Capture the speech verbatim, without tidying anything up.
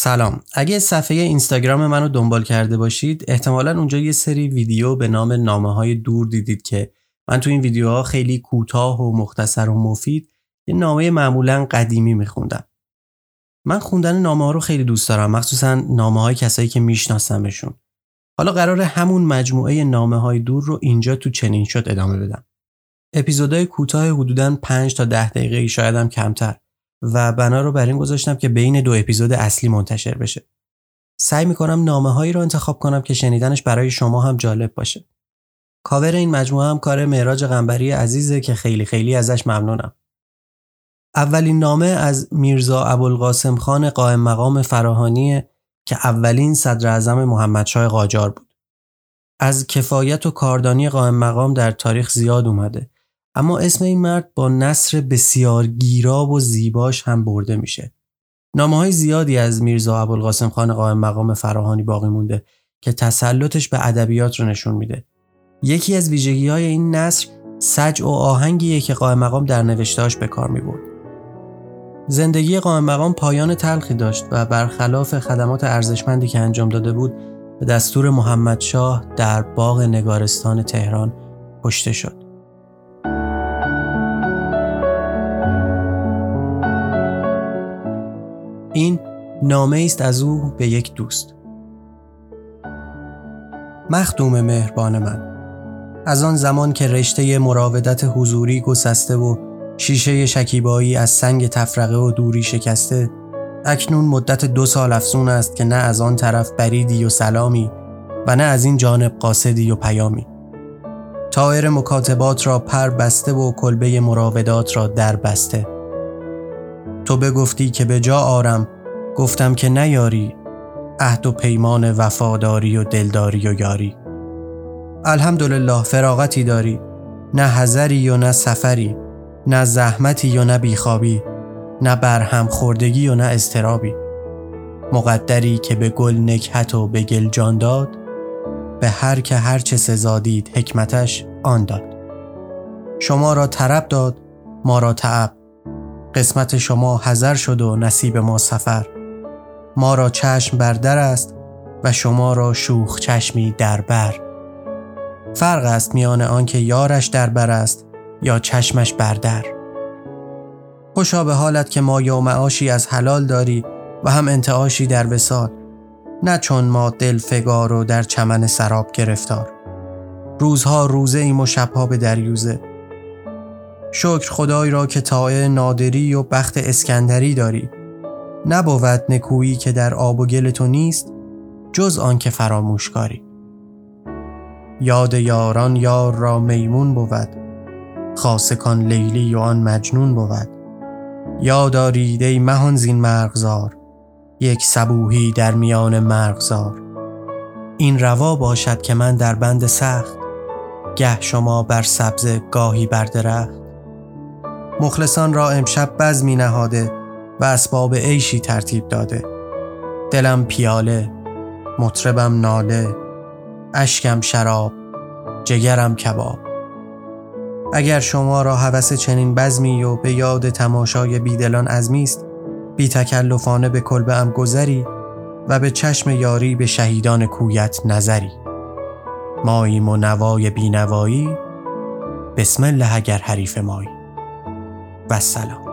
سلام. اگه صفحه اینستاگرام منو دنبال کرده باشید احتمالاً اونجا یه سری ویدیو به نام نامه‌های دور دیدید که من تو این ویدیوها خیلی کوتاه و مختصر و مفید یه نامه معمولاً قدیمی می‌خوندم. من خوندن نامه‌ها رو خیلی دوست دارم، مخصوصاً نامه‌های کسایی که میشناسمشون. حالا قراره همون مجموعه نامه‌های دور رو اینجا تو چنین شد ادامه بدم. اپیزودهای کوتاه حدوداً پنج تا ده دقیقه شاید هم کمتر و بنا رو بر این گذاشتم که بین دو اپیزود اصلی منتشر بشه. سعی می‌کنم نامه‌هایی رو انتخاب کنم که شنیدنش برای شما هم جالب باشه. کاور این مجموعه هم کار معراج قنبری عزیزه که خیلی خیلی ازش ممنونم. اولین نامه از میرزا ابوالقاسم خان قائم مقام فراهانی که اولین صدر اعظم محمد شاه قاجار بود. از کفایت و کاردانی قائم مقام در تاریخ زیاد اومده، اما اسم این مرد با نثر بسیار گیراب و زیباش هم برده میشه. نامه‌های زیادی از میرزا ابوالقاسم خان قائم مقام فراهانی باقی مونده که تسلطش به ادبیات رو نشون میده. یکی از ویژگی‌های این نثر سج و آهنگیه که قائم مقام در نوشته‌اش به کار می‌برد. زندگی قائم مقام پایان تلخی داشت و برخلاف خدمات ارزشمندی که انجام داده بود، به دستور محمد شاه در باغ نگارستان تهران کشته شد. این نامه است از او به یک دوست. مخدوم مهربان من، از آن زمان که رشته مراودت حضوری گسسته و شیشه شکیبایی از سنگ تفرقه و دوری شکسته، اکنون مدت دو سال افزون است که نه از آن طرف بریدی و سلامی و نه از این جانب قاصدی و پیامی. طائر مکاتبات را پر بسته و کلبه مراودات را در بسته. تو بگفتی که به جا آرم، گفتم که نیاری، عهد و پیمان وفاداری و دلداری و یاری. الحمدلله فراغتی داری، نه حذری و نه سفری، نه زحمتی و نه بیخوابی، نه برهم خوردگی و نه اضطرابی. مقدری که به گل نکهت و به گل جان داد، به هر که هر چه سزا دید حکمتش آن داد. شما را طرب داد، ما را تعب. قسمت شما حذر شد و نصیب ما سفر. ما را چشم بر در است و شما را شوخ چشمی در بر. فرق است میان آن که یارش در بر است یا چشمش بر در. خوشا به حالت که ما یا معاشی از حلال داری و هم انتعاشی در وصال، نه چون ما دل فگار و در چمن سراب گرفتار. روزها روزه ایم و شبها به دریوزه. شکر خدای را که طاعه نادری و بخت اسکندری داری. نبود نکویی که در آب و گل تو نیست، جز آن که فراموش کاری. یاد یاران یار را میمون بود، خاصکان لیلی و آن مجنون بود. یا دارید ای مهان زین مرغزار، یک صبوحی در میان مرغزار. این روا باشد که من در بند سخت، گه شما بر سبزه گاهی بر درخت. مخلصان را امشب بزمی نهاده و اسباب عیشی ترتیب داده. دلم پیاله، مطربم ناله، اشکم شراب، جگرم کباب. اگر شما را هوس چنین بزمی و به یاد تماشای بیدلان عزمیست، بی تکلفانه به کلبه ام گذری و به چشم یاری به شهیدان کویت نظری. ماییم و نوای بینوایی، بسم الله اگر حریف مایی. و سلام.